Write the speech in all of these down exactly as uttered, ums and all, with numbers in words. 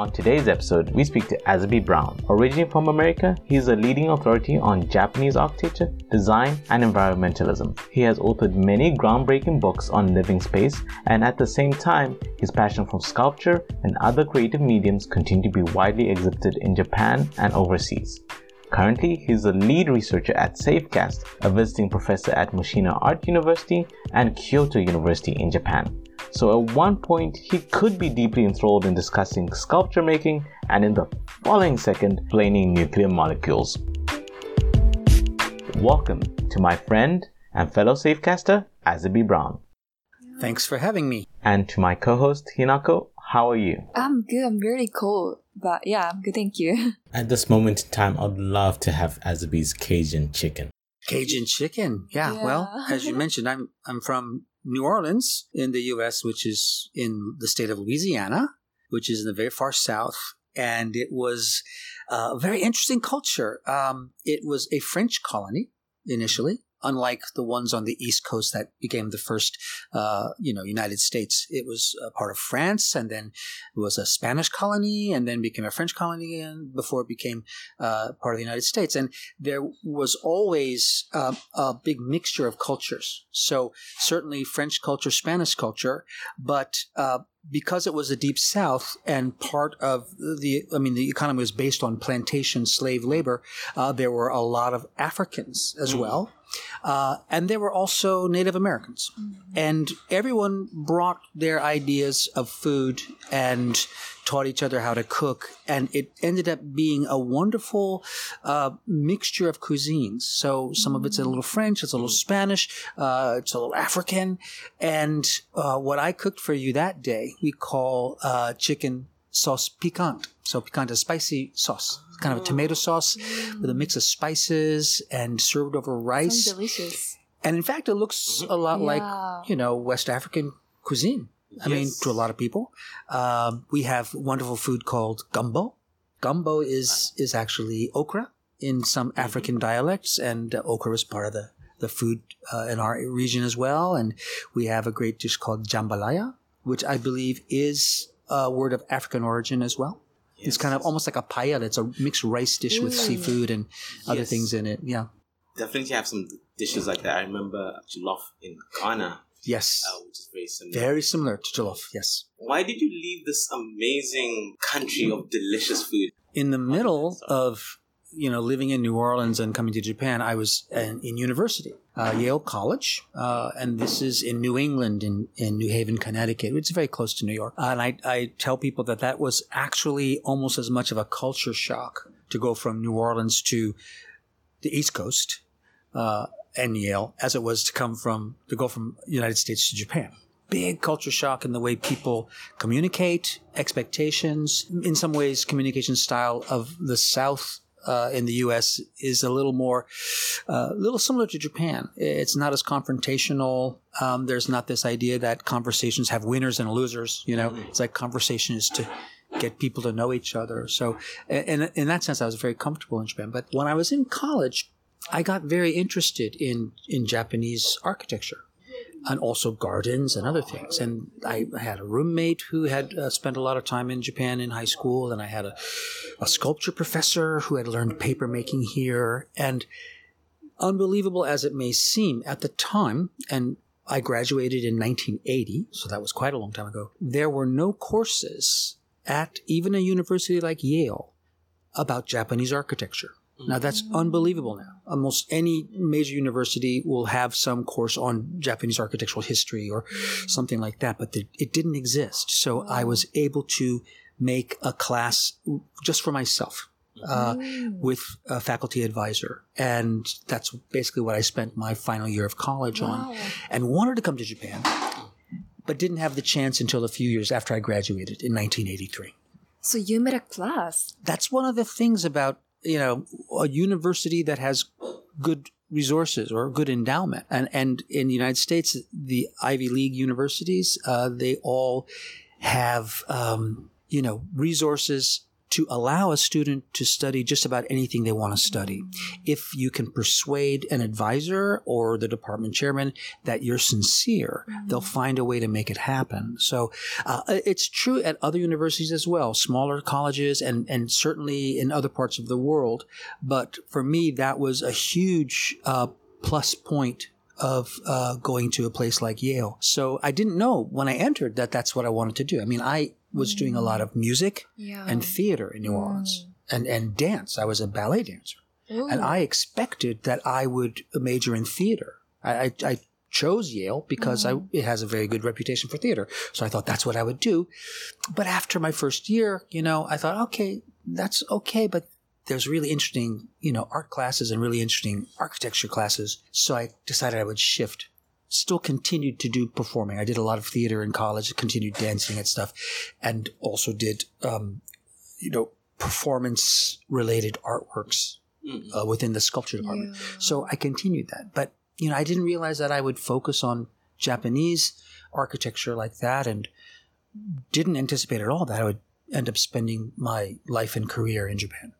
On today's episode, we speak to Azby Brown. Originally from America, he is a leading authority on Japanese architecture, design, and environmentalism. He has authored many groundbreaking books on living space, and at the same time, his passion for sculpture and other creative mediums continue to be widely exhibited in Japan and overseas. Currently, he is the lead researcher at Safecast, a visiting professor at Musashino Art University and Kyoto University in Japan. So at one point, he could be deeply enthralled in discussing sculpture making and in the following second, explaining nuclear molecules. Welcome to my friend and fellow Safecaster, Azby Brown. Thanks for having me. And to my co-host, Hinako, how are you? I'm good. I'm really cold, but yeah, I'm good. Thank you. At this moment in time, I'd love to have Azby's Cajun chicken. Cajun chicken? Yeah, yeah. Well, as you mentioned, I'm I'm from New Orleans in the U S, which is in the state of Louisiana, which is in the very far south. And it was a very interesting culture. Um, it was a French colony initially, unlike the ones on the East Coast that became the first, uh, you know, United States. It was a part of France, and then it was a Spanish colony, and then became a French colony and before it became uh, part of the United States. And there was always uh, a big mixture of cultures. So certainly French culture, Spanish culture, but uh, because it was the Deep South and part of the, I mean, the economy was based on plantation slave labor, uh, there were a lot of Africans as mm. well. Uh, and there were also Native Americans. Mm-hmm. And everyone brought their ideas of food and taught each other how to cook. And it ended up being a wonderful uh, mixture of cuisines. So some mm-hmm. of it's a little French, it's a little Spanish, uh, it's a little African. And uh, what I cooked for you that day, we call uh, chicken sauce piquante. So piquante is spicy sauce. Kind of a tomato sauce mm. with a mix of spices and served over rice. Sounds delicious. And in fact, it looks a lot yeah. like, you know, West African cuisine. I yes. mean, to a lot of people. Um, we have wonderful food called gumbo. Gumbo is, is actually okra in some African dialects, and uh, okra is part of the, the food uh, in our region as well. And we have a great dish called jambalaya, which I believe is a word of African origin as well. Yes. It's kind of almost like a paella. It's a mixed rice dish mm. with seafood and other yes. things in it. Yeah. Definitely have some dishes like that. I remember jollof in Ghana. Yes. Uh, which is very similar. Very similar to jollof, yes. Why did you leave this amazing country of delicious food? In the middle of, you know, living in New Orleans and coming to Japan, I was in, in university, uh, Yale College. Uh, and this is in New England, in, in New Haven, Connecticut. It's very close to New York. Uh, and I, I tell people that that was actually almost as much of a culture shock to go from New Orleans to the East Coast uh, and Yale as it was to come from, to go from the United States to Japan. Big culture shock in the way people communicate, expectations. In some ways, communication style of the South Uh, in the U S is a little more, a uh, little similar to Japan. It's not as confrontational. Um, there's not this idea that conversations have winners and losers. You know, it's like conversation is to get people to know each other. So, and in that sense, I was very comfortable in Japan. But when I was in college, I got very interested in in Japanese architecture. And also gardens and other things. And I had a roommate who had uh, spent a lot of time in Japan in high school. And I had a, a sculpture professor who had learned paper making here. And unbelievable as it may seem, at the time, and I graduated in nineteen eighty, so that was quite a long time ago, there were no courses at even a university like Yale about Japanese architecture. Now, that's unbelievable now. Almost any major university will have some course on Japanese architectural history or something like that, but the, it didn't exist. So I was able to make a class just for myself uh, with a faculty advisor. And that's basically what I spent my final year of college wow. on, and wanted to come to Japan, but didn't have the chance until a few years after I graduated in nineteen eighty-three. So you made a class. That's one of the things about, you know, a university that has good resources or good endowment. And, and in the United States, the Ivy League universities, uh, they all have, um, you know, resources to allow a student to study just about anything they want to study. If you can persuade an advisor or the department chairman that you're sincere, they'll find a way to make it happen. So uh, it's true at other universities as well, smaller colleges and, and certainly in other parts of the world. But for me, that was a huge uh, plus point of uh, going to a place like Yale. So I didn't know when I entered that that's what I wanted to do. I mean, I was doing a lot of music yeah. and theater in New Orleans mm. and, and dance. I was a ballet dancer. Ooh. And I expected that I would major in theater. I, I, I chose Yale because mm. I, it has a very good reputation for theater. So I thought that's what I would do. But after my first year, you know, I thought, okay, that's okay, but there's really interesting, you know, art classes and really interesting architecture classes. So I decided I would shift. Still continued to do performing. I did a lot of theater in college, continued dancing and stuff, and also did, um, you know, performance-related artworks uh, within the sculpture department. Yeah. So I continued that. But, you know, I didn't realize that I would focus on Japanese architecture like that, and didn't anticipate at all that I would end up spending my life and career in Japan.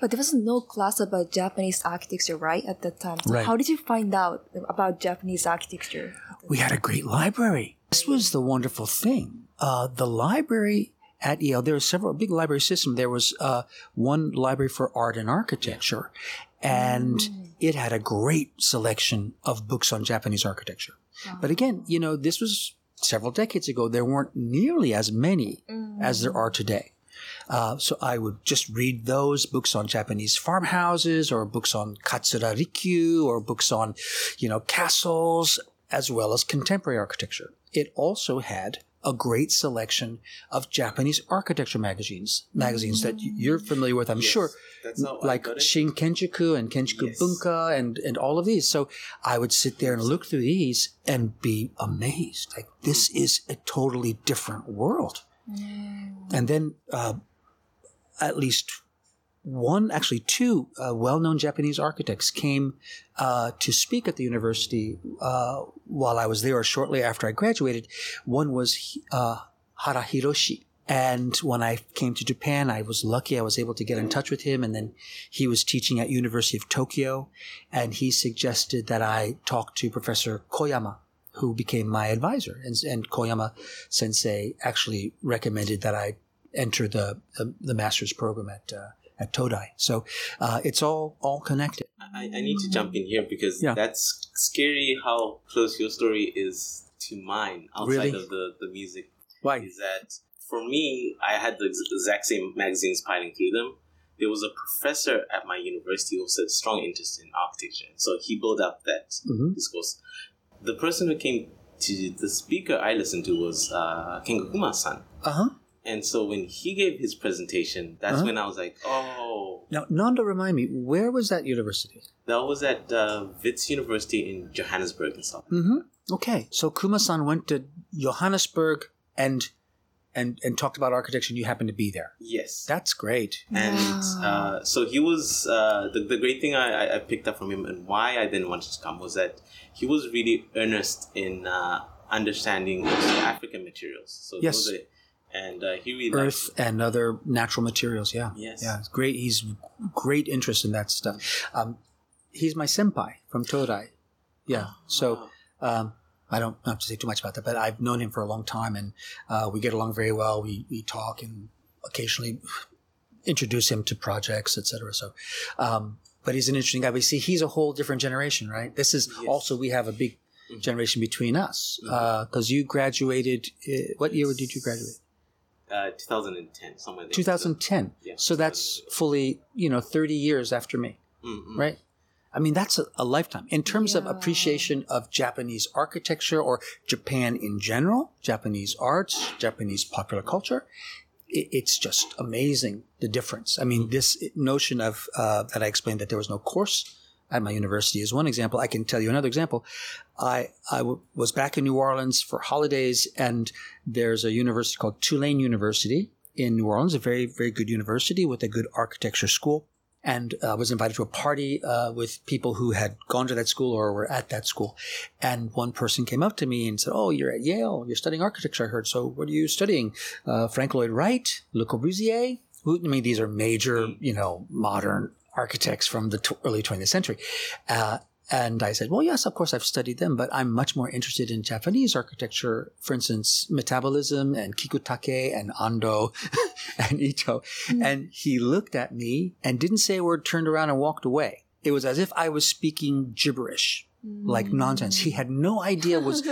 But there was no class about Japanese architecture, right, at that time. So right. How did you find out about Japanese architecture? We had a great library. This was the wonderful thing. Uh, the library at Yale, there was several, a big library system. There was uh, one library for art and architecture, and mm. it had a great selection of books on Japanese architecture. Wow. But again, you know, this was several decades ago. There weren't nearly as many mm. as there are today. Uh, so I would just read those books on Japanese farmhouses, or books on Katsura Rikyu, or books on, you know, castles, as well as contemporary architecture. It also had a great selection of Japanese architecture magazines, magazines mm-hmm. that you're familiar with, I'm yes, sure, like Shin Kenchiku and Kenchiku yes. Bunka and, and all of these. So I would sit there and look through these and be amazed. Like, this is a totally different world. And then uh, at least one, actually two uh, well-known Japanese architects came uh, to speak at the university uh, while I was there, or shortly after I graduated. One was uh, Hara Hiroshi. And when I came to Japan, I was lucky. I was able to get in touch with him. And then he was teaching at University of Tokyo. And he suggested that I talk to Professor Koyama, who became my advisor. And, and Koyama Sensei actually recommended that I enter the the, the master's program at uh, at Todai. So uh, it's all, all connected. I, I need to jump in here because yeah. that's scary how close your story is to mine outside really? of the, the music. Why? Is that for me, I had the exact same magazines piling through them. There was a professor at my university who had a strong interest in architecture. So he built up that mm-hmm. discourse. The person who came to the speaker I listened to was uh, Kengo Kuma-san. Uh-huh. And so when he gave his presentation, that's uh-huh. when I was like, oh. Now, Nanda, remind me, where was that university? That was at uh, Wits University in Johannesburg in South Africa. Mm-hmm. Okay. So Kuma-san went to Johannesburg and and and talked about architecture, and you happened to be there. Yes. That's great. And wow. uh, so he was, uh, the, the great thing I, I picked up from him and why I then wanted to come was that he was really earnest in uh, understanding African materials. So yes. Those are, and uh, he really Earth liked and other natural materials, yeah. Yes. Yeah, it's great. He's great interest in that stuff. Um, he's my senpai from Todai. Yeah, so um, I don't have to say too much about that, but I've known him for a long time, and uh, we get along very well. We, we talk and occasionally introduce him to projects, et cetera. So, um, but he's an interesting guy. But you see, he's a whole different generation, right? This is yes. also, we have a big mm-hmm. generation between us because mm-hmm. uh, you graduated. Uh, what year did you graduate? Uh, twenty ten, somewhere there. twenty ten. Yeah, so that's fully, you know, thirty years after me, mm-hmm. right? I mean, that's a, a lifetime. In terms yeah. of appreciation of Japanese architecture or Japan in general, Japanese arts, Japanese popular culture, it's just amazing, the difference. I mean, this notion of uh, that I explained that there was no course at my university is one example. I can tell you another example. I, I w- was back in New Orleans for holidays, and there's a university called Tulane University in New Orleans, a very, very good university with a good architecture school. And I uh, was invited to a party uh, with people who had gone to that school or were at that school. And one person came up to me and said, oh, you're at Yale. You're studying architecture, I heard. So what are you studying? Uh, Frank Lloyd Wright, Le Corbusier, I mean, these are major, you know, modern architects from the t- early twentieth century. Uh, and I said, well, yes, of course, I've studied them, but I'm much more interested in Japanese architecture, for instance, Metabolism and Kikutake and Ando and Ito. Mm-hmm. And he looked at me and didn't say a word, turned around and walked away. It was as if I was speaking gibberish. Like nonsense. He had no idea was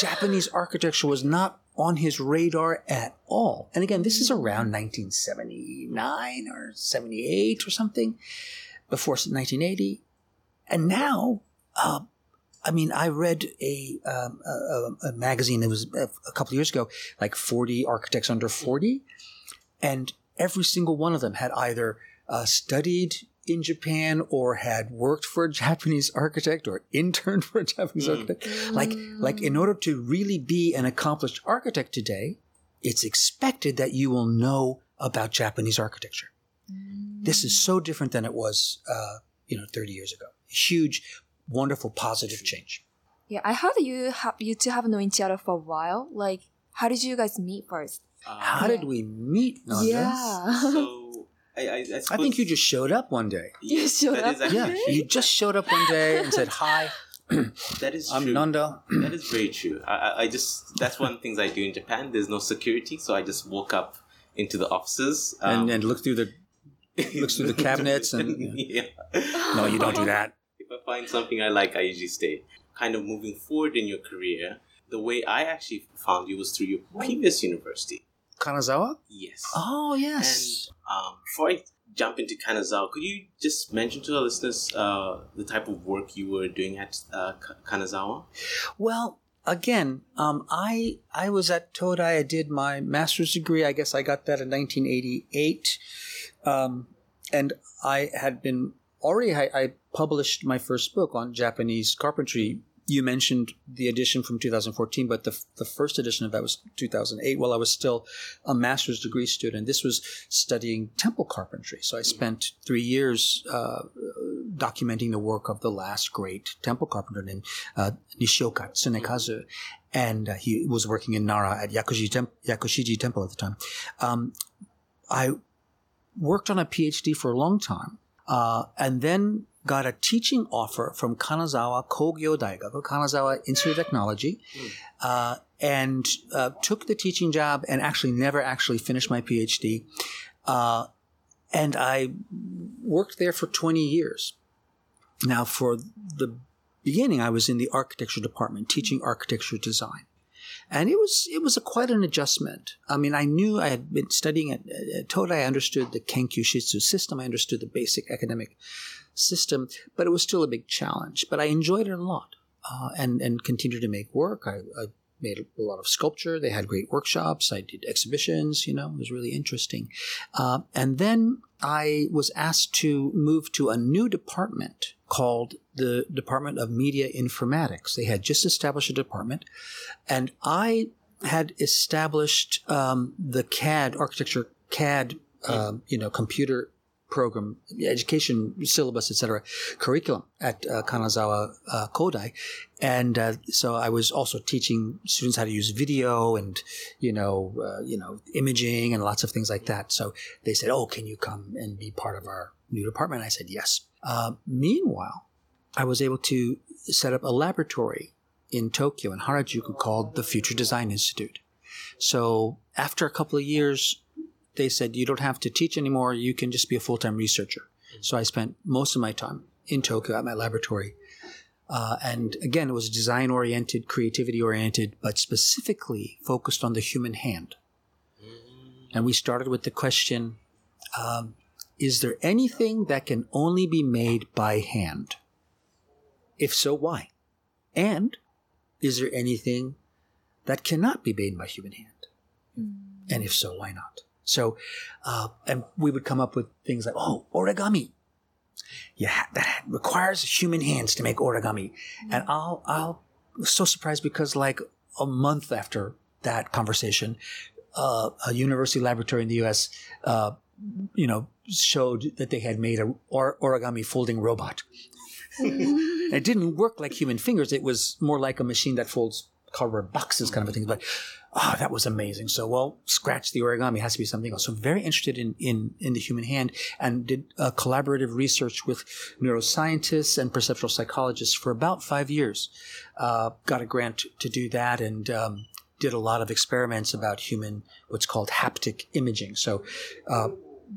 Japanese architecture was not on his radar at all. And again, this is around nineteen seventy-nine or seventy-eight or something, before nineteen eighty. And now, uh, I mean, I read a, um, a, a magazine that was a, a couple of years ago, like forty Architects Under forty. And every single one of them had either uh, studied in Japan or had worked for a Japanese architect or interned for a Japanese mm. architect. Like, like in order to really be an accomplished architect today, it's expected that you will know about Japanese architecture. Mm. This is so different than it was, uh, you know, thirty years ago. Huge, wonderful, positive change. Yeah, I heard you, ha- you two have known each other for a while. Like, how did you guys meet first? Um, how yeah. did we meet, Nanda? Yeah. So- I, I, I, I think you just showed up one day. You showed that up. Yeah, true. You just showed up one day and said hi. That is I'm true. I'm Nanda. That is very true. I, I just that's one of the things I do in Japan. There's no security, so I just walk up into the offices um, and, and look through the looks through the cabinets and yeah. No, you don't do that. If I find something I like, I usually stay. Kind of moving forward in your career, the way I actually found you was through your previous university. Kanazawa? Yes. Oh, yes. And um, before I jump into Kanazawa, could you just mention to our listeners uh, the type of work you were doing at uh, Kanazawa? Well, again, um, I I was at Todai. I did my master's degree. I guess I got that in nineteen eighty-eight. Um, and I had been already, I, I published my first book on Japanese carpentry. You mentioned the edition from two thousand fourteen, but the the first edition of that was two thousand eight. While I was still a master's degree student, this was studying temple carpentry. So I spent three years uh, documenting the work of the last great temple carpenter named uh, Nishioka Tsunekazu, and uh, he was working in Nara at Yakushiji, Temp- Yakushiji Temple at the time. Um, I worked on a PhD for a long time, uh, and then got a teaching offer from Kanazawa Kogyo Daigaku, Kanazawa Institute of Technology, uh, and uh, took the teaching job and actually never actually finished my PhD. Uh, and I worked there for twenty years. Now, for the beginning, I was in the architecture department, teaching architecture design. And it was it was a, quite an adjustment. I mean, I knew I had been studying at, at Todai. I understood the Kenkyushitsu system. I understood the basic academic system, but it was still a big challenge. But I enjoyed it a lot uh, and, and continued to make work. I, I made a lot of sculpture. They had great workshops. I did exhibitions. You know, it was really interesting. Uh, and then I was asked to move to a new department called the Department of Media Informatics. They had just established a department, and I had established um, the C A D, architecture C A D, um, you know, computer program, education syllabus, et cetera, curriculum at uh, Kanazawa uh, Kodai, and uh, so I was also teaching students how to use video and you know, uh, you know, imaging and lots of things like that. So they said, "Oh, can you come and be part of our new department?" I said, "Yes." Uh, meanwhile, I was able to set up a laboratory in Tokyo, in Harajuku, called the Future Design Institute. So after a couple of years, they said, you don't have to teach anymore. You can just be a full-time researcher. So I spent most of my time in Tokyo at my laboratory. Uh, and again, it was design-oriented, creativity-oriented, but specifically focused on the human hand. And we started with the question, um, is there anything that can only be made by hand? If so, why? And is there anything that cannot be made by human hand? Mm. And if so, why not? So, uh, and we would come up with things like, oh, origami. Yeah, that requires human hands to make origami. Mm. And I'll, I'll, was so surprised because like a month after that conversation, uh, a university laboratory in the U S, uh, you know, showed that they had made an or- origami folding robot. It didn't work like human fingers. It was more like a machine that folds cardboard boxes kind of a thing. But oh, that was amazing. So, well, scratch the origami. It has to be something else. So I'm very interested in, in, in the human hand, and did uh, collaborative research with neuroscientists and perceptual psychologists for about five years. Uh, got a grant to do that, and um, did a lot of experiments about human, what's called haptic imaging. So uh,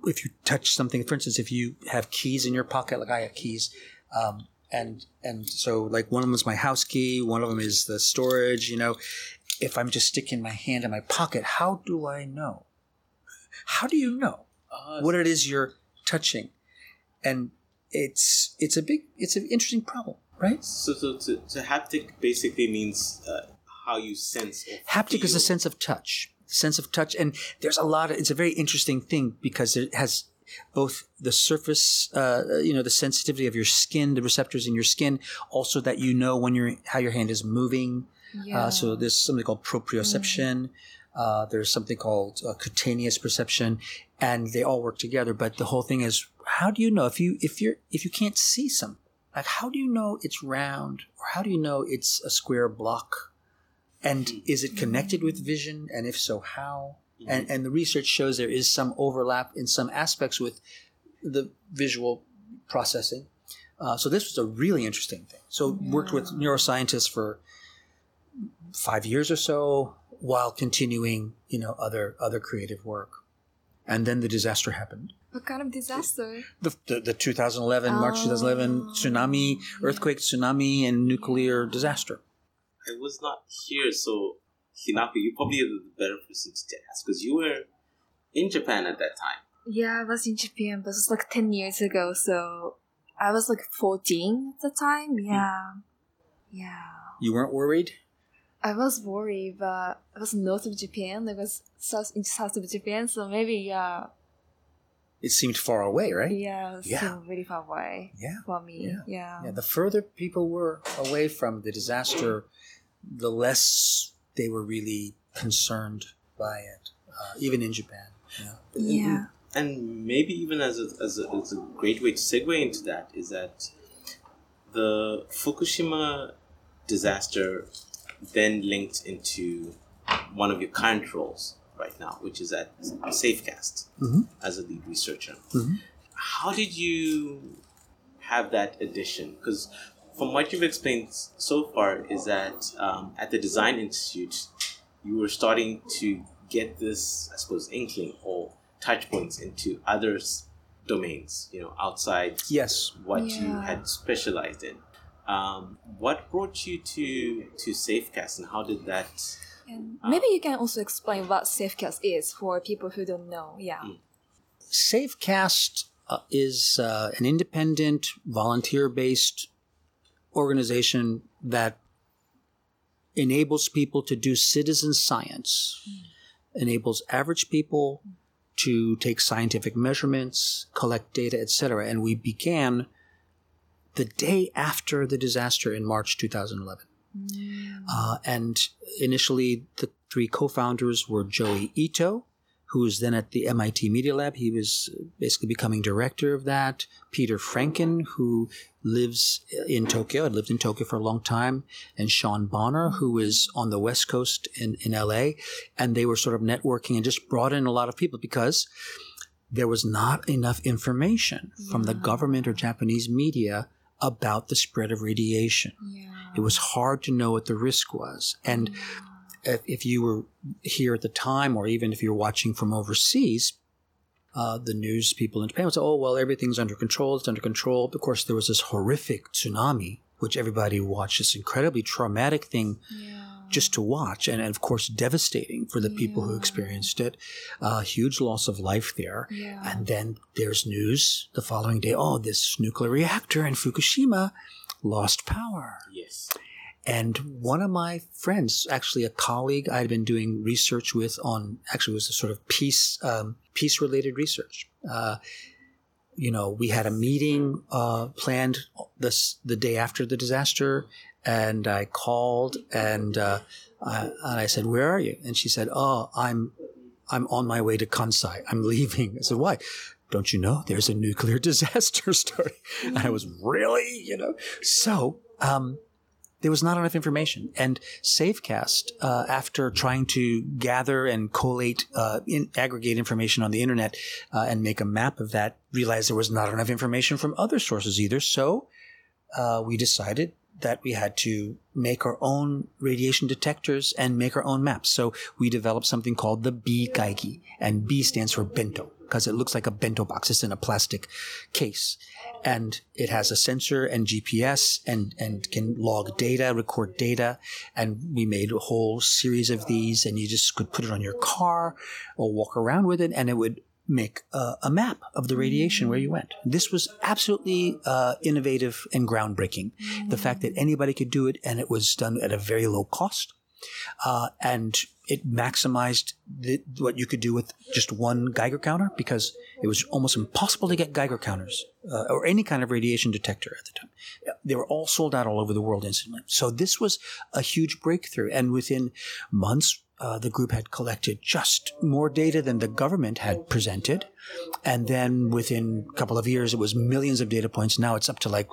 if you touch something, for instance, if you have keys in your pocket, like I have keys, um, and and so like one of them is my house key, one of them is the storage, you know. If I'm just sticking my hand in my pocket, how do I know? How do you know uh, what it is you're touching? And it's it's a big, it's an interesting problem, right? So, so, so, so haptic basically means uh, how you sense. Haptic is a sense of touch, sense of touch. And there's a lot of, it's a very interesting thing because it has both the surface, uh, you know, the sensitivity of your skin, the receptors in your skin, also that you know when you're, how your hand is moving. Yeah. Uh, so there's something called proprioception. Mm-hmm. Uh, there's something called uh, cutaneous perception, and they all work together. But the whole thing is, how do you know if you if you're if you can't see something? Like, how do you know it's round, or how do you know it's a square block? And is it connected with vision? And if so, how? Mm-hmm. And and the research shows there is some overlap in some aspects with the visual processing. Uh, so this was a really interesting thing. So yeah. Worked with neuroscientists for five years or so, while continuing, you know, other other creative work. And then the disaster happened. What kind of disaster? The the, the twenty eleven, oh. March twenty eleven tsunami, earthquake, tsunami, and nuclear disaster. I was not here, so Hinako, you probably are the better person to ask, because you were in Japan at that time. Yeah, I was in Japan, but it was like ten years ago, so I was like fourteen at the time. Yeah. Hmm. Yeah. You weren't worried? I was worried, but I was north of Japan. I was south, in south of Japan, so maybe, yeah. Uh, it seemed far away, right? Yeah, it was yeah. Still really far away yeah. for me. Yeah. Yeah. yeah, The further people were away from the disaster, the less they were really concerned by it, uh, even in Japan. Yeah. yeah. And, and maybe even as a, as, a, as a great way to segue into that is that the Fukushima disaster then linked into one of your current roles right now, which is at Safecast mm-hmm. as a lead researcher. Mm-hmm. How did you have that addition? Because from what you've explained so far is that um, at the Design Institute, you were starting to get this, I suppose, inkling or touch points into other domains, you know, outside yes. what yeah. you had specialized in. Um, what brought you to, to Safecast, and how did that... Um, maybe you can also explain what Safecast is for people who don't know. Yeah, mm. Safecast uh, is uh, an independent, volunteer-based organization that enables people to do citizen science, mm. enables average people to take scientific measurements, collect data, et cetera. And we began... the day after the disaster in March twenty eleven. Mm. Uh, and initially, the three co-founders were Joey Ito, who was then at the M I T Media Lab. He was basically becoming director of that. Peter Franken, who lives in Tokyo, had lived in Tokyo for a long time, and Sean Bonner, who is on the West Coast in, in L A. And they were sort of networking and just brought in a lot of people because there was not enough information yeah. from the government or Japanese media about the spread of radiation. Yeah. It was hard to know what the risk was. And yeah. if you were here at the time, or even if you're watching from overseas, uh, the news people in Japan would say, oh, well, everything's under control, it's under control. Of course, there was this horrific tsunami, which everybody watched, this incredibly traumatic thing yeah. just to watch, and, and of course, devastating for the yeah. people who experienced it. Uh, huge loss of life there. Yeah. And then there's news the following day, oh, this nuclear reactor in Fukushima lost power. Yes. And one of my friends, actually a colleague I had been doing research with on, actually it was a sort of peace, um, peace-related research. Uh, you know, we had a meeting uh, planned this, the day after the disaster. And I called and uh, I, and I said, "Where are you?" And she said, "Oh, I'm I'm on my way to Kansai. I'm leaving." I said, "Why? Don't you know there's a nuclear disaster starting?" And I was really, you know, so um, there was not enough information. And Safecast, uh, after trying to gather and collate, uh, in, aggregate information on the internet uh, and make a map of that, realized there was not enough information from other sources either. So uh, we decided that we had to make our own radiation detectors and make our own maps. So we developed something called the B-Kaiki, and B stands for bento, because it looks like a bento box. It's in a plastic case, and it has a sensor and G P S and, and can log data, record data. And we made a whole series of these, and you just could put it on your car or walk around with it, and it would make a, a map of the radiation where you went. This was absolutely uh, innovative and groundbreaking. The fact that anybody could do it, and it was done at a very low cost, uh, and it maximized the, what you could do with just one Geiger counter, because it was almost impossible to get Geiger counters uh, or any kind of radiation detector at the time. They were all sold out all over the world instantly. So this was a huge breakthrough, and within months, Uh, the group had collected just more data than the government had presented. And then within a couple of years, it was millions of data points. Now it's up to like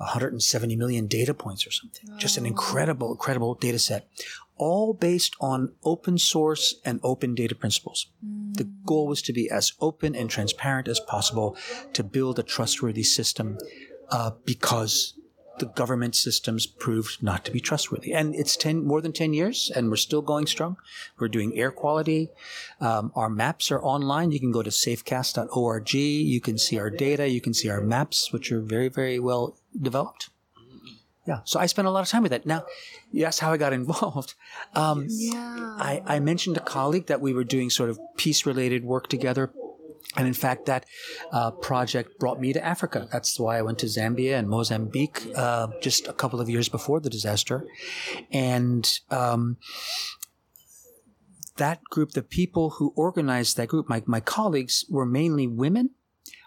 one hundred seventy million data points or something. Oh. Just an incredible, incredible data set, all based on open source and open data principles. Mm. The goal was to be as open and transparent as possible to build a trustworthy system, uh, because the government systems proved not to be trustworthy. And it's ten more than ten years, and we're still going strong. We're doing air quality. Um, our maps are online. You can go to safecast dot org. You can see our data. You can see our maps, which are very, very well developed. Yeah. So I spent a lot of time with that. Now, that's how I got involved. Um, yeah. I, I mentioned to a colleague that we were doing sort of peace-related work together. And in fact, that uh, project brought me to Africa. That's why I went to Zambia and Mozambique uh, just a couple of years before the disaster. And um, that group, the people who organized that group, my, my colleagues, were mainly women,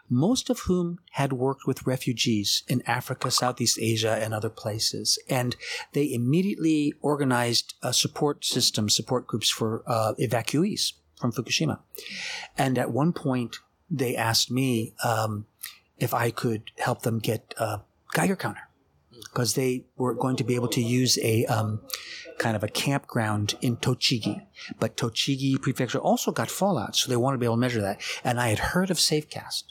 most of whom had worked with refugees in Africa, Southeast Asia, and other places. And they immediately organized a support system, support groups for uh, evacuees from Fukushima. And at one point, they asked me um, if I could help them get a Geiger counter, because they were going to be able to use a um, kind of a campground in Tochigi. But Tochigi Prefecture also got fallout, so they wanted to be able to measure that. And I had heard of Safecast.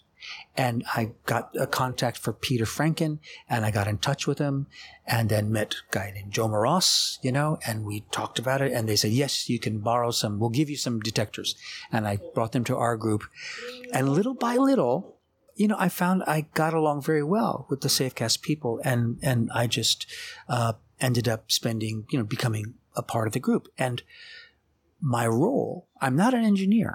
And I got a contact for Peter Franken, and I got in touch with him, and then met a guy named Joe Moross, you know, and we talked about it, and they said, yes, you can borrow some, we'll give you some detectors. And I brought them to our group. And little by little, you know, I found I got along very well with the Safecast people, and, and I just uh, ended up spending, you know, becoming a part of the group. And my role, I'm not an engineer.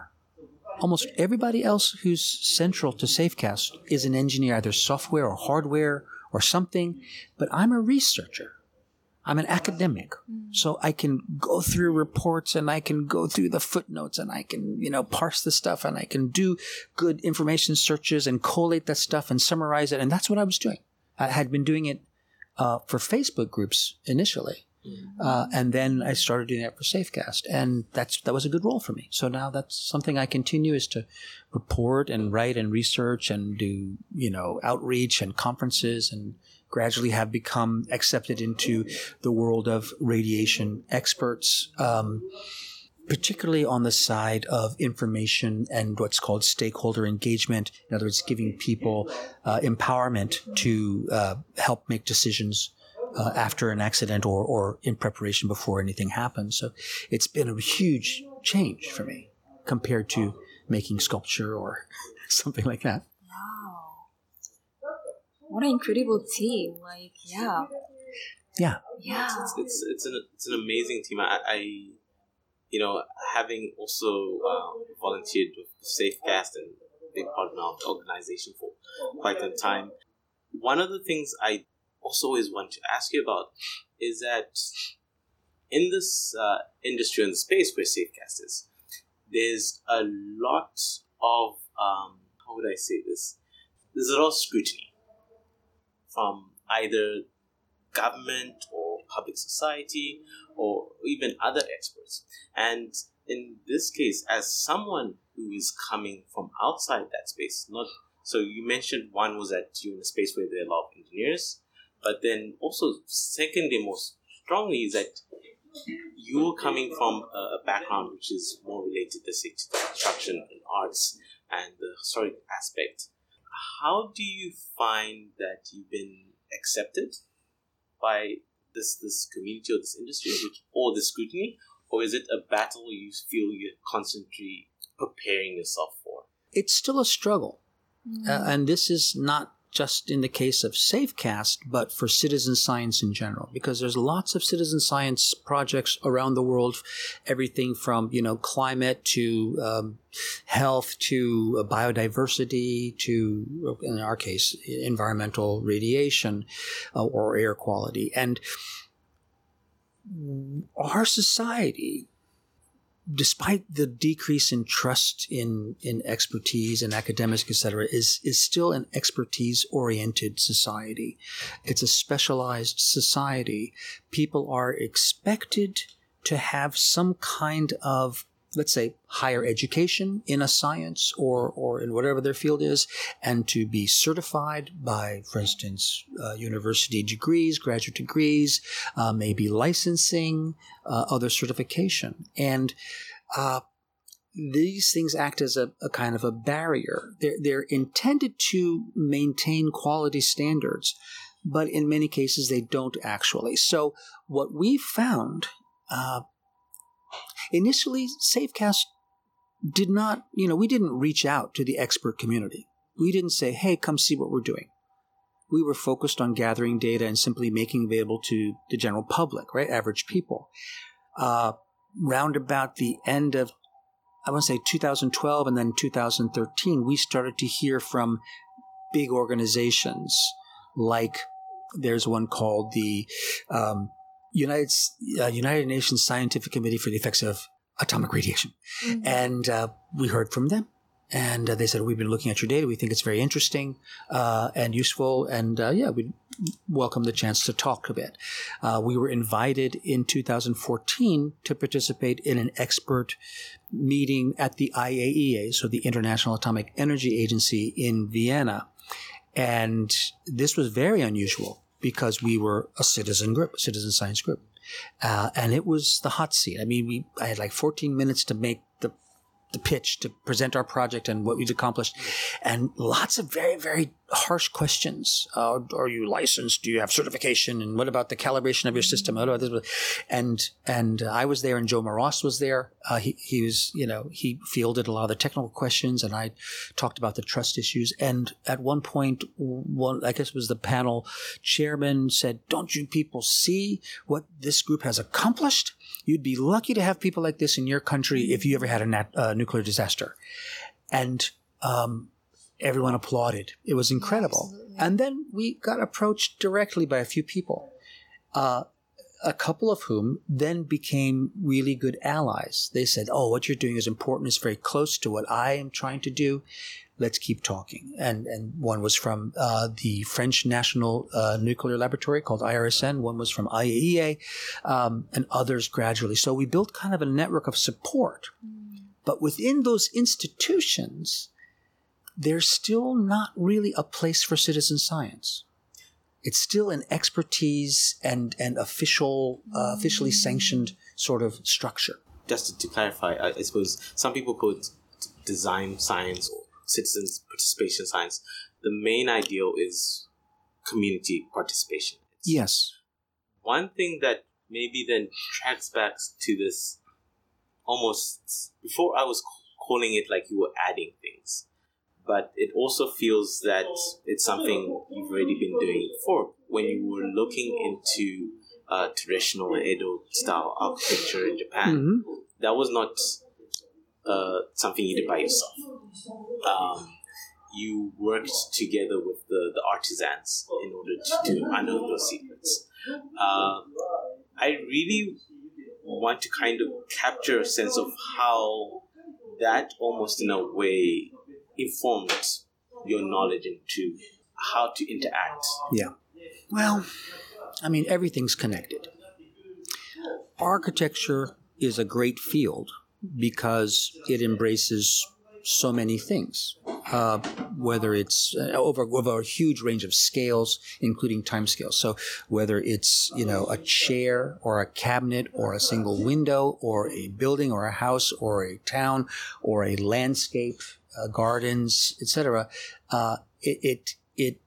Almost everybody else who's central to Safecast is an engineer, either software or hardware or something. But I'm a researcher. I'm an academic. So I can go through reports, and I can go through the footnotes, and I can, you know, parse the stuff, and I can do good information searches and collate that stuff and summarize it. And that's what I was doing. I had been doing it uh, for Facebook groups initially. Uh, and then I started doing that for Safecast, and that's that was a good role for me. So now that's something I continue, is to report and write and research and do, you know, outreach and conferences, and gradually have become accepted into the world of radiation experts, um, particularly on the side of information and what's called stakeholder engagement. In other words, giving people uh, empowerment to uh, help make decisions Uh, after an accident, or, or in preparation before anything happens. So it's been a huge change for me compared to making sculpture or something like that. Wow. What an incredible team. Like, yeah. Yeah. Yeah. It's, it's, it's, an, it's an amazing team. I, I, you know, having also uh, volunteered with Safecast and been part of the organization for quite some time, one of the things I also always want to ask you about is that in this uh, industry and in space where Safecast is, there's a lot of, um, how would I say this? There's a lot of scrutiny from either government or public society or even other experts. And in this case, as someone who is coming from outside that space, not so you mentioned one was that you're in a space where there are a lot of engineers, But then also, secondly, most strongly is that you're coming from a background which is more related to construction and arts and the historic aspect. How do you find that you've been accepted by this this community or this industry, which, or the scrutiny? Or is it a battle you feel you're constantly preparing yourself for? It's still a struggle. Mm-hmm. Uh, and this is not just in the case of Safecast, but for citizen science in general, because there's lots of citizen science projects around the world, everything from, you know, climate to um, health to biodiversity to, in our case, environmental radiation uh, or air quality. And our society, despite the decrease in trust in, in expertise and academics, et cetera, is, is still an expertise-oriented society. It's a specialized society. People are expected to have some kind of, let's say, higher education in a science or, or in whatever their field is, and to be certified by, for instance, uh, university degrees, graduate degrees, uh, maybe licensing, uh, other certification. And uh, these things act as a, a kind of a barrier. They're, they're intended to maintain quality standards, but in many cases they don't actually. So what we found... Uh, Initially, Safecast did not, you know, we didn't reach out to the expert community. We didn't say, hey, come see what we're doing. We were focused on gathering data and simply making available to the general public, right, average people. Uh, round about the end of, I want to say two thousand twelve and then two thousand thirteen, we started to hear from big organizations like there's one called the um, United, uh, United Nations Scientific Committee for the Effects of Atomic Radiation. Mm-hmm. And uh, we heard from them. And uh, they said, we've been looking at your data. We think it's very interesting uh, and useful. And uh, yeah, we welcome the chance to talk a bit. Uh, we were invited in two thousand fourteen to participate in an expert meeting at the I A E A, so the International Atomic Energy Agency in Vienna. And this was very unusual, because we were a citizen group, a citizen science group. Uh, and it was the hot seat. I mean, we I had like fourteen minutes to make the the pitch, to present our project and what we'd accomplished. And lots of very, very harsh questions. Uh, are you licensed? Do you have certification? And what about the calibration of your system? And and I was there and Joe Moross was there. Uh, he, he was, you know, he fielded a lot of the technical questions and I talked about the trust issues. And at one point, one, I guess it was the panel chairman said, don't you people see what this group has accomplished? You'd be lucky to have people like this in your country if you ever had a nat- uh, nuclear disaster. And um, everyone applauded. It was incredible. Absolutely. And then we got approached directly by a few people, uh, a couple of whom then became really good allies. They said, oh, what you're doing is important. It's very close to what I am trying to do. Let's keep talking. And and one was from uh, the French National uh, Nuclear Laboratory called I R S N. One was from I A E A um, and others gradually. So we built kind of a network of support. Mm. But within those institutions, there's still not really a place for citizen science. It's still an expertise and, and official, uh, officially sanctioned sort of structure. Just to clarify, I, I suppose some people call it design science or citizens participation science. The main ideal is community participation. Yes. One thing that maybe then tracks back to this, almost before I was calling it like you were adding things, but it also feels that it's something you've already been doing before when you were looking into uh, traditional Edo style architecture in Japan. Mm-hmm. That was not Uh, something you did by yourself. Um, you worked together with the, the artisans in order to, to unearth those secrets. Uh, I really want to kind of capture a sense of how that almost in a way informed your knowledge into how to interact. Yeah. Well, I mean, everything's connected. Architecture is a great field because it embraces so many things. uh, whether it's over, over a huge range of scales, including time scales. So whether it's, you know, a chair or a cabinet or a single window or a building or a house or a town or a landscape, uh, gardens, et cetera, uh, it, it, it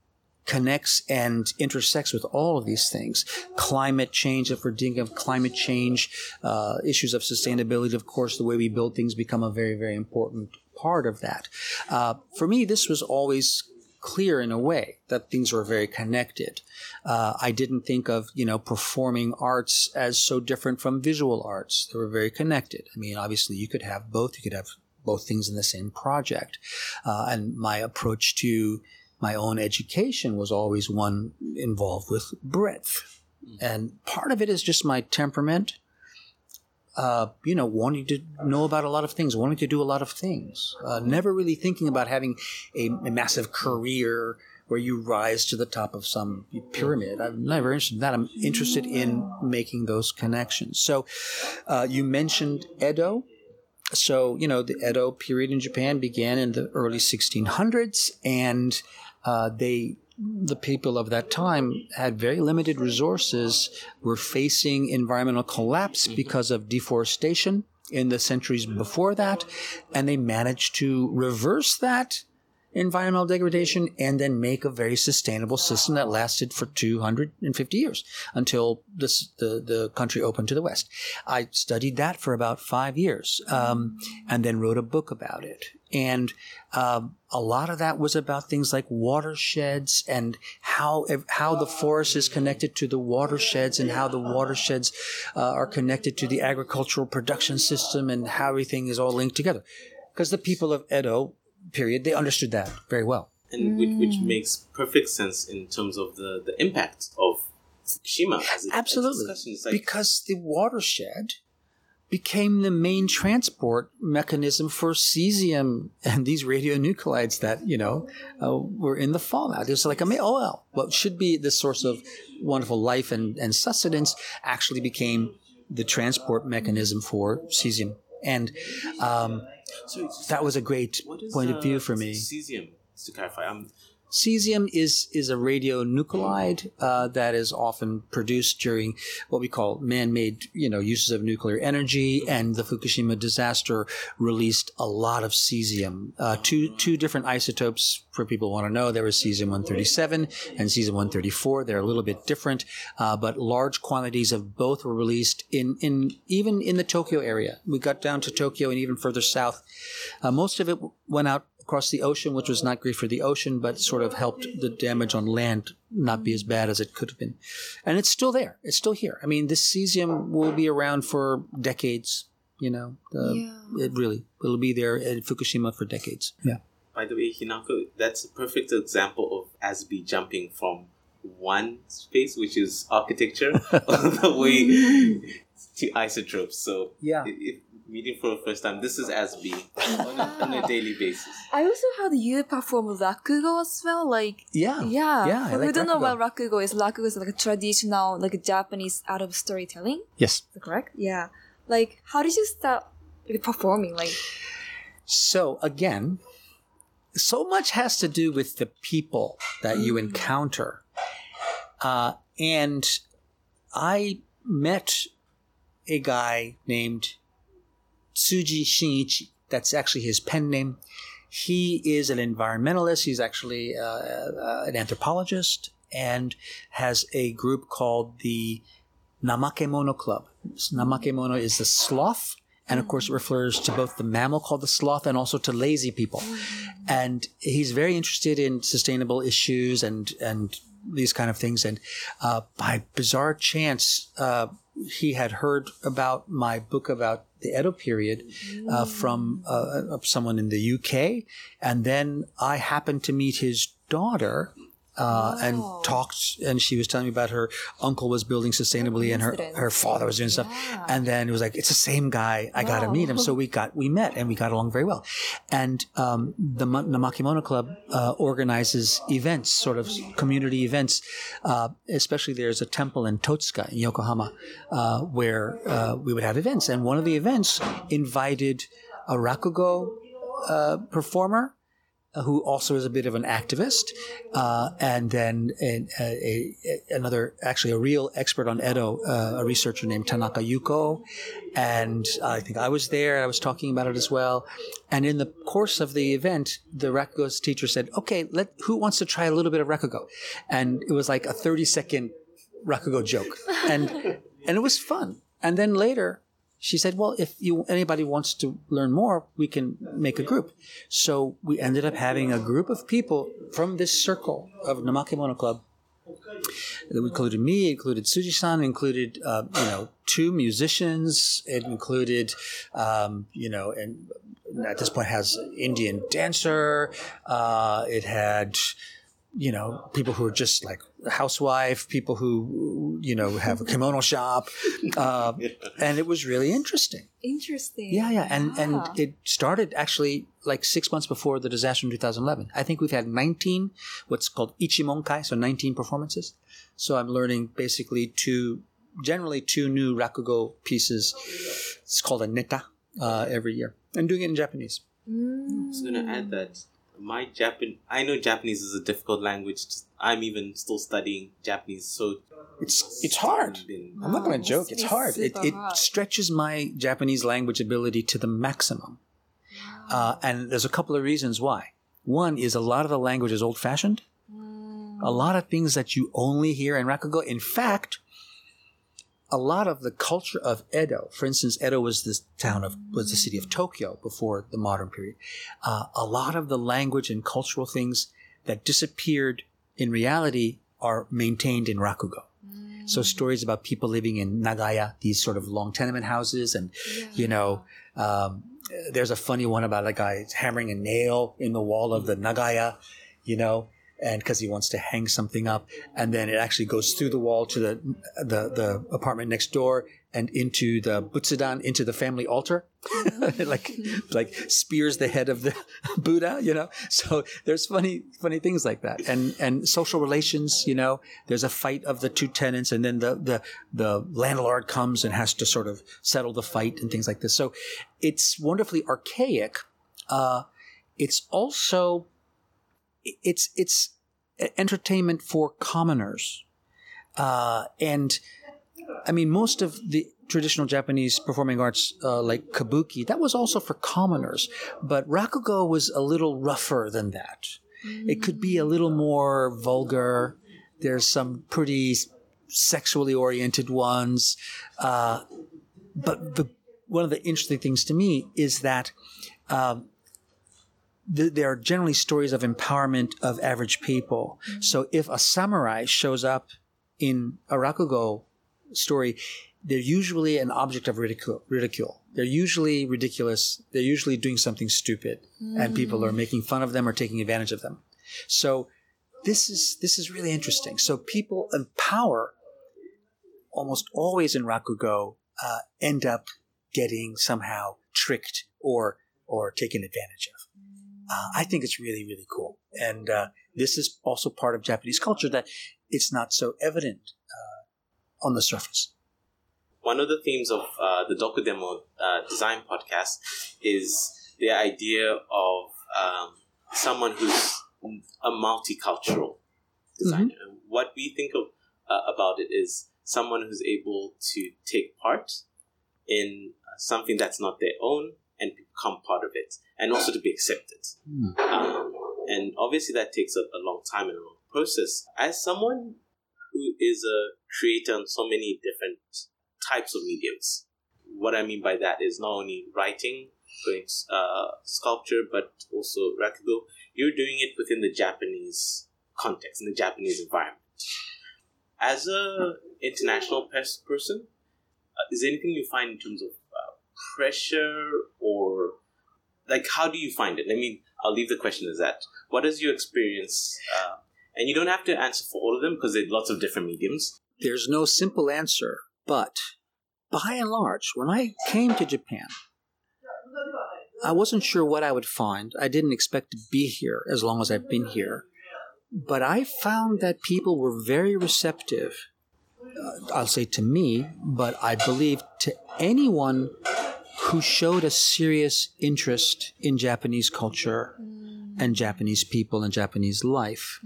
connects and intersects with all of these things. Climate change, if we're thinking of climate change, uh, issues of sustainability, of course, the way we build things become a very, very important part of that. Uh, for me, this was always clear in a way that things were very connected. Uh, I didn't think of, you know, performing arts as so different from visual arts. They were very connected. I mean, obviously, you could have both. You could have both things in the same project. Uh, and my approach to my own education was always one involved with breadth. And part of it is just my temperament, uh, you know, wanting to know about a lot of things, wanting to do a lot of things, uh, never really thinking about having a, a massive career where you rise to the top of some pyramid. I'm never interested in that. I'm interested in making those connections. So uh, you mentioned Edo. So, you know, the Edo period in Japan began in the early sixteen hundreds, and Uh, they, the people of that time had very limited resources, were facing environmental collapse because of deforestation in the centuries before that, and they managed to reverse that environmental degradation and then make a very sustainable system that lasted for two hundred fifty years until this, the, the country opened to the West. I studied that for about five years um, and then wrote a book about it. And um, a lot of that was about things like watersheds and how how the forest is connected to the watersheds and how the watersheds uh, are connected to the agricultural production system and how everything is all linked together. Because the people of Edo period, they understood that very well. And which, which makes perfect sense in terms of the, the impact of Fukushima. As a, Absolutely. As a like- because the watershed became the main transport mechanism for cesium and these radionuclides that, you know, uh, were in the fallout. It was like, oh, well, what should be the source of wonderful life and, and sustenance actually became the transport mechanism for cesium. And um, so that was a great is, point of view uh, for me. Cesium, just to clarify. Um, Cesium is, is a radionuclide uh, that is often produced during what we call man-made, you know, uses of nuclear energy, and the Fukushima disaster released a lot of cesium. Uh, two two different isotopes, for people who want to know, there was cesium one thirty-seven and cesium one thirty-four. They're a little bit different, uh, but large quantities of both were released in, in even in the Tokyo area. We got down to Tokyo and even further south. Uh, most of it went out across the ocean, which was not great for the ocean, but sort of helped the damage on land not be as bad as it could have been. And it's still there. It's still here. I mean, this cesium will be around for decades, you know. Uh, yeah. It really, it'll be there at Fukushima for decades. Yeah. By the way, Hinako, that's a perfect example of Azby jumping from one space, which is architecture, all the way to isotopes. So yeah. It, it, meeting for the first time. This is Azby on, on a daily basis. I also heard you perform Rakugo as well. Like yeah, yeah. yeah I like we don't rakugo. know what Rakugo is. Rakugo is like a traditional, like a Japanese art of storytelling. Yes, is that correct? Yeah. Like, how did you start performing? Like, so again, so much has to do with the people that you encounter, uh, and I met a guy named Tsuji Shinichi. That's actually his pen name. He is an environmentalist. He's actually uh, uh, an anthropologist and has a group called the Namakemono Club. Namakemono is the sloth, and of course it refers to both the mammal called the sloth and also to lazy people. And he's very interested in sustainable issues and and these kind of things. And uh, by bizarre chance, uh, he had heard about my book about the Edo period uh, from uh, someone in the U K. And then I happened to meet his daughter uh, wow. and talked, and she was telling me about her uncle was building sustainably and her, her father was doing yeah. stuff. And then it was like, it's the same guy. I wow. got to meet him. So we got, we met and we got along very well. And um, the Namakemono Club uh, organizes events, sort of community events. Uh, especially there's a temple in Totsuka in Yokohama uh, where uh, we would have events. And one of the events invited a Rakugo uh, performer who also is a bit of an activist, uh, and then a, a, a, another, actually a real expert on Edo, uh, a researcher named Tanaka Yuko. And I think I was there. I was talking about it as well. And in the course of the event, the Rakugo's teacher said, okay, let, who wants to try a little bit of Rakugo? And it was like a thirty-second Rakugo joke. And and it was fun. And then later, she said, well, if you anybody wants to learn more, we can make a group. So we ended up having a group of people from this circle of Namakemono Club. It included me, it included Tsuji-san, included, uh, you know, two musicians. It included, um, you know, and at this point has Indian dancer. Uh, it had... you know, people who are just like housewife, people who, you know, have a kimono shop. Uh, and it was really interesting. Interesting. Yeah, yeah. And wow. and it started actually like six months before the disaster in two thousand eleven. I think we've had nineteen, what's called ichimonkai, so nineteen performances. So I'm learning basically two, generally two new Rakugo pieces. It's called a neta uh, every year. And doing it in Japanese. Mm. I was going to add that. My Japan, I know Japanese is a difficult language. I'm even still studying Japanese, so it's it's hard. Wow. I'm not going to joke. It's, it's hard. It it hard. stretches my Japanese language ability to the maximum, wow. uh, and there's a couple of reasons why. One is a lot of the language is old-fashioned. Mm. A lot of things that you only hear in Rakugo. In fact, a lot of the culture of Edo, for instance, Edo was this town of, was the city of Tokyo before the modern period. Uh, a lot of the language and cultural things that disappeared in reality are maintained in Rakugo. Mm. So stories about people living in Nagaya, these sort of long tenement houses, and, yeah. you know, um, there's a funny one about a guy hammering a nail in the wall of the Nagaya, you know, and because he wants to hang something up, and then it actually goes through the wall to the the, the apartment next door and into the butsudan, into the family altar, like like spears the head of the Buddha, you know. So there's funny funny things like that, and and social relations, you know. There's a fight of the two tenants, and then the the the landlord comes and has to sort of settle the fight and things like this. So it's wonderfully archaic. Uh, it's also It's it's entertainment for commoners, uh, and I mean most of the traditional Japanese performing arts, uh, like kabuki, that was also for commoners. But Rakugo was a little rougher than that. Mm. It could be a little more vulgar. There's some pretty sexually oriented ones, uh, but the one of the interesting things to me is that. Um, There are generally stories of empowerment of average people. So if a samurai shows up in a Rakugo story, they're usually an object of ridicule. ridicule. They're usually ridiculous. They're usually doing something stupid, mm. and people are making fun of them or taking advantage of them. So this is this is really interesting. So people of power, almost always in Rakugo, uh, end up getting somehow tricked or or taken advantage of. Uh, I think it's really, really cool. And uh, this is also part of Japanese culture that it's not so evident uh, on the surface. One of the themes of uh, the Dokudemo uh, design podcast is the idea of um, someone who's a multicultural designer. Mm-hmm. What we think of uh, about it is someone who's able to take part in something that's not their own, and become part of it, and also to be accepted. Mm. Um, and obviously that takes a, a long time and a long process. As someone who is a creator on so many different types of mediums, what I mean by that is not only writing, doing uh, sculpture, but also Rakugo, you're doing it within the Japanese context, in the Japanese environment. As an international pers- person, uh, is there anything you find in terms of pressure, or like how do you find it? I mean, I'll leave the question as that. What is your experience? Uh, and you don't have to answer for all of them because there's lots of different mediums. There's no simple answer, but by and large, when I came to Japan, I wasn't sure what I would find. I didn't expect to be here as long as I've been here, but I found that people were very receptive. Uh, I'll say to me, but I believe to anyone who showed a serious interest in Japanese culture and Japanese people and Japanese life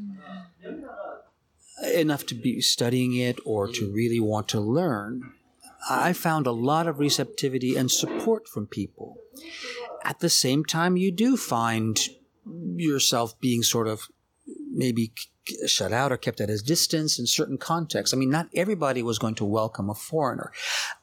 enough to be studying it or to really want to learn. I found a lot of receptivity and support from people. At the same time, you do find yourself being sort of maybe shut out or kept at a distance in certain contexts. I mean, not everybody was going to welcome a foreigner.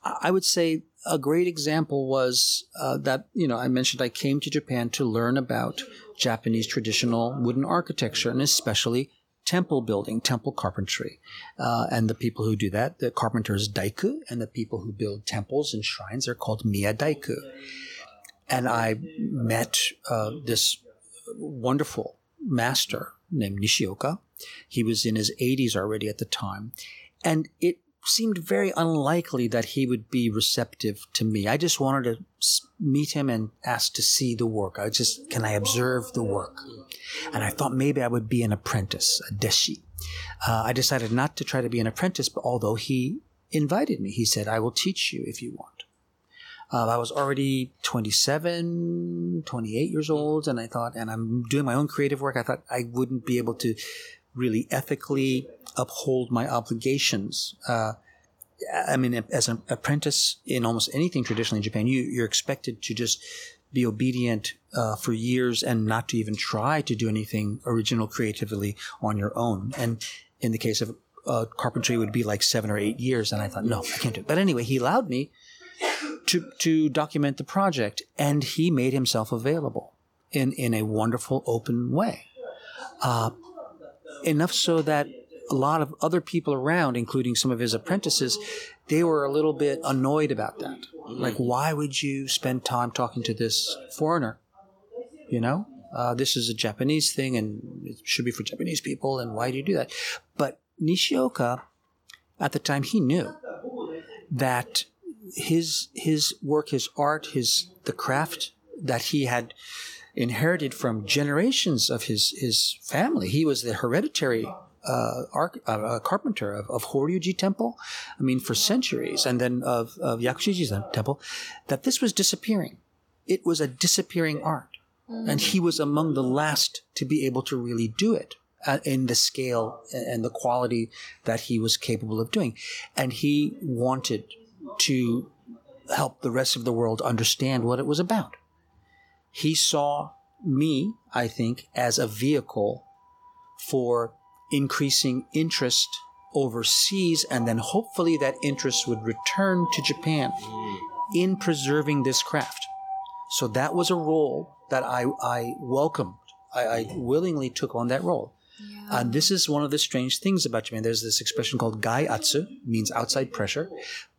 I would say a great example was uh, that, you know, I mentioned I came to Japan to learn about Japanese traditional wooden architecture and especially temple building, temple carpentry. Uh, and the people who do that, the carpenters daiku, and the people who build temples and shrines are called miya daiku. And I met uh, this wonderful master named Nishioka. He was in his eighties already at the time. And it seemed very unlikely that he would be receptive to me. I just wanted to meet him and ask to see the work. I just, can I observe the work? And I thought maybe I would be an apprentice, a deshi. Uh, I decided not to try to be an apprentice, but although he invited me, he said, I will teach you if you want. Uh, I was already twenty-seven, twenty-eight years old, and I thought, and I'm doing my own creative work, I thought I wouldn't be able to really ethically uphold my obligations. Uh, I mean, as an apprentice in almost anything traditionally in Japan, you, you're expected to just be obedient uh, for years and not to even try to do anything original creatively on your own. And in the case of uh, carpentry, it would be like seven or eight years, and I thought, no, I can't do it. But anyway, he allowed me to to document the project, and he made himself available in, in a wonderful, open way. Uh, enough so that a lot of other people around, including some of his apprentices, they were a little bit annoyed about that. Like, why would you spend time talking to this foreigner? You know, uh, this is a Japanese thing, and it should be for Japanese people, and why do you do that? But Nishioka, at the time, he knew that His his work, his art, his the craft that he had inherited from generations of his, his family. He was the hereditary uh, arc, uh, carpenter of, of Harajuku Temple, I mean, for centuries, and then of, of Yakushiji Temple, that this was disappearing. It was a disappearing art. Mm-hmm. And he was among the last to be able to really do it in the scale and the quality that he was capable of doing. And he wanted to help the rest of the world understand what it was about. He saw me, I think, as a vehicle for increasing interest overseas, and then hopefully that interest would return to Japan in preserving this craft. So that was a role that I, I welcomed. I, I willingly took on that role. Yeah. And this is one of the strange things about Japan. There's this expression called gai atsu, means outside pressure,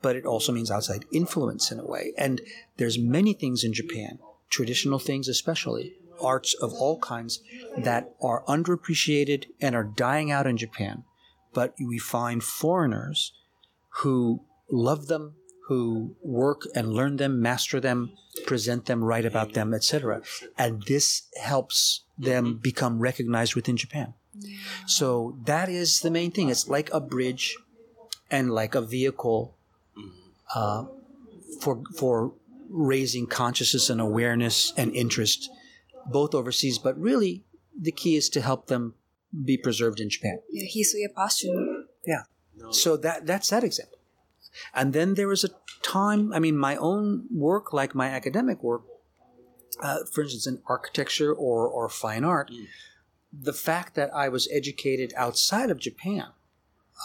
but it also means outside influence in a way. And there's many things in Japan, traditional things especially, arts of all kinds, that are underappreciated and are dying out in Japan. But we find foreigners who love them, who work and learn them, master them, present them, write about them, et cetera. And this helps them become recognized within Japan. Yeah. So that is the main thing. It's like a bridge and like a vehicle uh, for for raising consciousness and awareness and interest, both overseas, but really the key is to help them be preserved in Japan. Yeah, history of passion. Yeah. So that that's that example. And then there was a time, I mean, my own work, like my academic work, uh, for instance, in architecture or, or fine art, mm. the fact that I was educated outside of Japan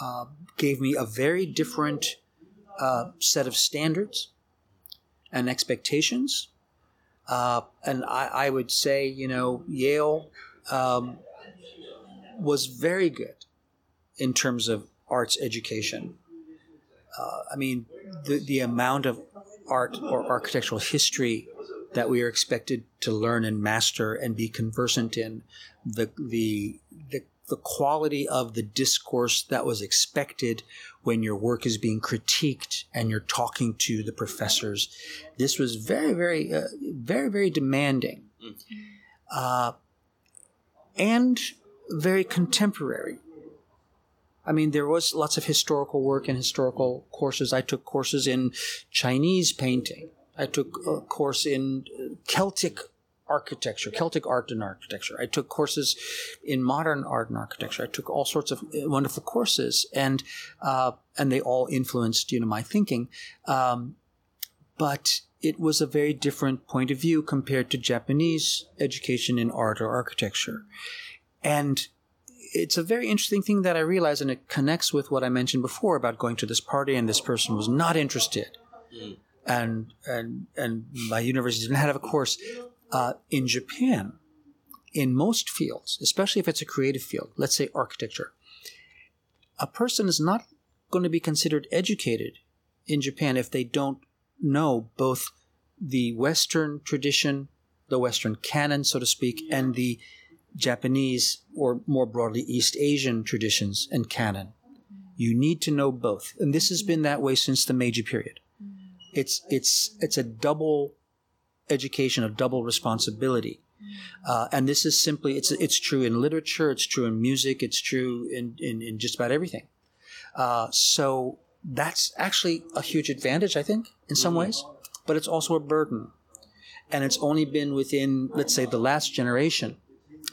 uh, gave me a very different uh, set of standards and expectations. Uh, and I, I would say, you know, Yale um, was very good in terms of arts education. Uh, I mean, the, the amount of art or architectural history that we are expected to learn and master and be conversant in, the the the, the quality of the discourse that was expected when your work is being critiqued and you're talking to the professors, this was very, very, uh, very, very demanding uh, and very contemporary. I mean, there was lots of historical work and historical courses. I took courses in Chinese painting. I took a course in Celtic architecture, Celtic art and architecture. I took courses in modern art and architecture. I took all sorts of wonderful courses, and uh, and they all influenced, you know, my thinking. Um, but it was a very different point of view compared to Japanese education in art or architecture. And it's a very interesting thing that I realized, and it connects with what I mentioned before about going to this party and this person was not interested. Mm. And, and, and my university didn't have a course. Uh, in Japan, in most fields, especially if it's a creative field, let's say architecture, a person is not going to be considered educated in Japan if they don't know both the Western tradition, the Western canon, so to speak, and the Japanese or more broadly East Asian traditions and canon. You need to know both. And this has been that way since the Meiji period. It's it's it's a double education, a double responsibility. Uh, and this is simply, it's it's true in literature, it's true in music, it's true in, in, in just about everything. Uh, so that's actually a huge advantage, I think, in some ways, but it's also a burden. And it's only been within, let's say, the last generation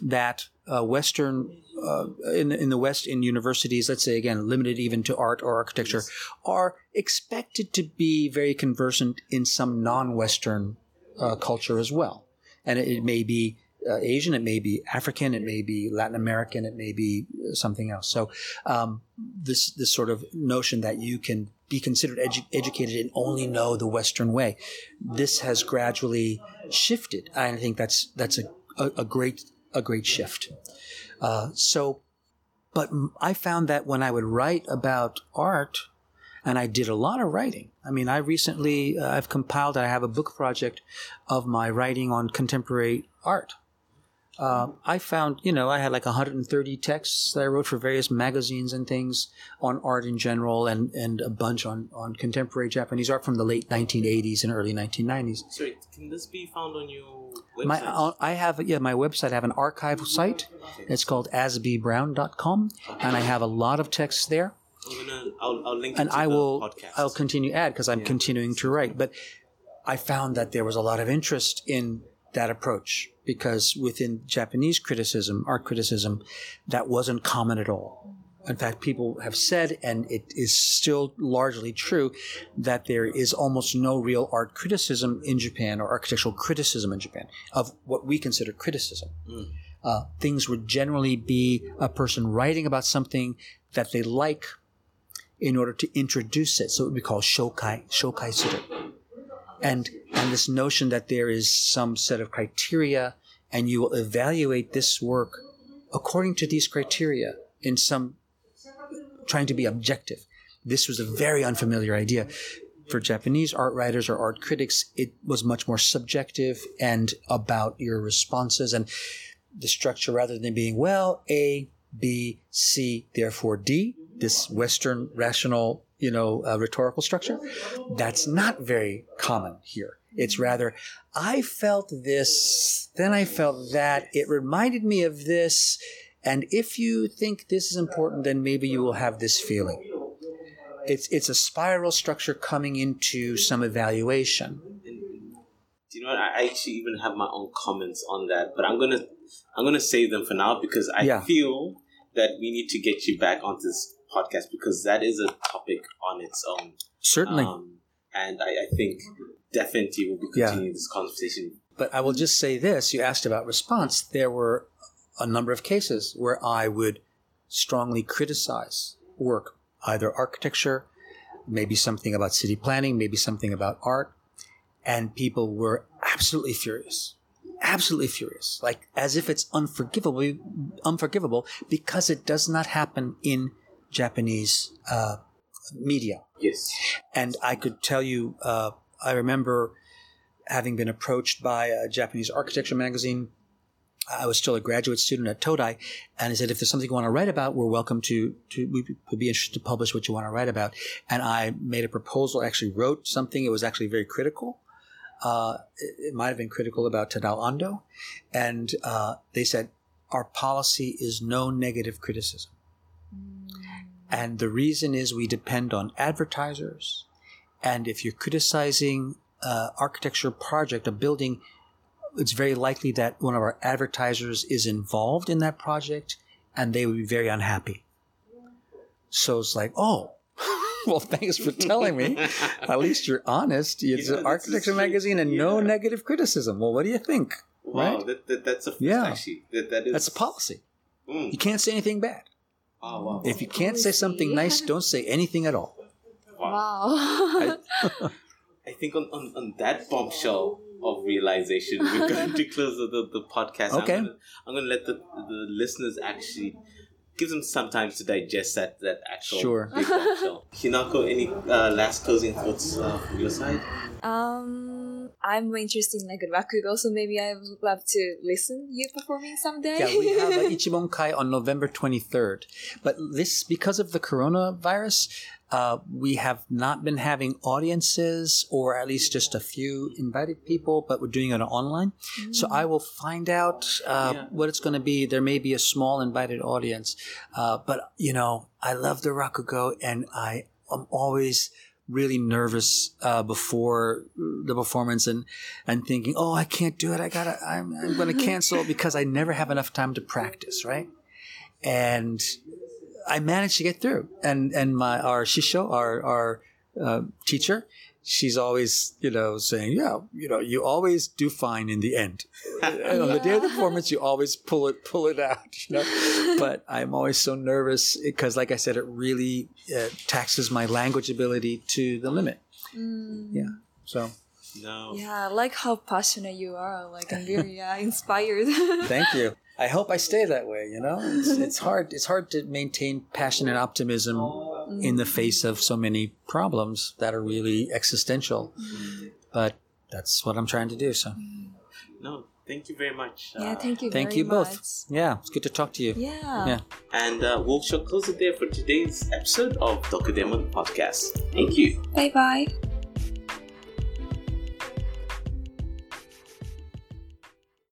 that uh, Western, uh, in, in the West, in universities, let's say, again, limited even to art or architecture, are expected to be very conversant in some non-Western Uh, culture as well. And it, it may be uh, Asian, it may be African, it may be Latin American, it may be something else. So um, this this sort of notion that you can be considered edu- educated and only know the Western way, this has gradually shifted. And I think that's that's a, a, a great a great shift. Uh, so, but I found that when I would write about art, and I did a lot of writing. I mean, I recently, uh, I've compiled, I have a book project of my writing on contemporary art. Uh, I found, you know, I had like one hundred thirty texts that I wrote for various magazines and things on art in general, and, and a bunch on, on contemporary Japanese art from the late nineteen eighties and early nineteen nineties. Sorry, can this be found on your website? My, I have, yeah, my website, I have an archive site. It's called azby brown dot com, and I have a lot of texts there. I'm gonna, I'll, I'll link it and to I the will, podcast. I'll continue to add because I'm yeah. continuing to write. But I found that there was a lot of interest in that approach because within Japanese criticism, art criticism, that wasn't common at all. In fact, people have said, and it is still largely true, that there is almost no real art criticism in Japan or architectural criticism in Japan of what we consider criticism. Mm. Uh, things would generally be a person writing about something that they like in order to introduce it. So it would be called shokai, shokai suru. And, and this notion that there is some set of criteria and you will evaluate this work according to these criteria in some, trying to be objective. This was a very unfamiliar idea. For Japanese art writers or art critics, it was much more subjective and about your responses and the structure rather than being, well, A, B, C, therefore D. This Western rational, you know, uh, rhetorical structure, that's not very common here. It's rather, I felt this, then I felt that, it reminded me of this, and if you think this is important, then maybe you will have this feeling. It's it's a spiral structure coming into some evaluation. Do you know what? I actually even have my own comments on that, but I'm gonna I'm gonna save them for now because I yeah. feel that we need to get you back onto this podcast because that is a topic on its own. Certainly. Um, and I, I think definitely we'll be continuing yeah. this conversation. But I will just say this. You asked about response. There were a number of cases where I would strongly criticize work, either architecture, maybe something about city planning, maybe something about art. And people were absolutely furious. Absolutely furious, like as if it's unforgivable, unforgivable because it does not happen in Japanese uh, media. Yes. And I could tell you, uh, I remember having been approached by a Japanese architecture magazine. I was still a graduate student at Todai, and he said, if there's something you want to write about, we're welcome to, to we would be interested to publish what you want to write about. And I made a proposal, actually wrote something. It was actually very critical. Uh, it might have been critical about Tadao Ando, and uh, they said, our policy is no negative criticism. And the reason is we depend on advertisers, and if you're criticizing uh, architecture project, a building, it's very likely that one of our advertisers is involved in that project and they would be very unhappy. So it's like, oh, well, thanks for telling me. At least you're honest. It's yeah, an architecture magazine and yeah. no negative criticism. Well, what do you think? Wow, right? that, that, that's a first yeah. actually. That, that is... That's a policy. Mm. You can't say anything bad. Oh, wow. If you can't say something nice, don't say anything at all. Wow. I, I think on, on, on that bombshell of realization, we're going to close the, the podcast. Okay. I'm going to, I'm going to let the, the listeners actually... Gives them some time to digest that, that actual sure. big bombshell. Hinako, any uh, last closing thoughts uh, from your side? Um, I'm interested in like Rakugo, so maybe I would love to listen to you performing someday. Yeah, we have uh, Ichibon Kai on November twenty-third. But this, because of the coronavirus, uh, we have not been having audiences or at least just a few invited people, but we're doing it online. Mm. So I will find out uh, yeah. what it's going to be. There may be a small invited audience. Uh, but, you know, I love the Rakugo, and I am always really nervous uh, before the performance and, and thinking, oh, I can't do it. I gotta, I'm, I'm going to cancel because I never have enough time to practice, right? And... I managed to get through, and and my our shisho, our our uh, teacher, she's always you know saying, yeah, you know, you always do fine in the end. And on yeah. the day of the performance, you always pull it pull it out, you know. But I'm always so nervous because, like I said, it really uh, taxes my language ability to the limit. Mm. Yeah, so. No. Yeah, I like how passionate you are. Like I'm very uh, inspired. Thank you. I hope I stay that way, you know? It's, it's hard It's hard to maintain passion and optimism mm. in the face of so many problems that are really existential. Mm. But that's what I'm trying to do, so. No, thank you very much. Yeah, thank you uh, very Thank you both. Much. Yeah, it's good to talk to you. Yeah. yeah. And uh, we'll close it there for today's episode of Tokudemo Podcast. Thank you. Bye-bye.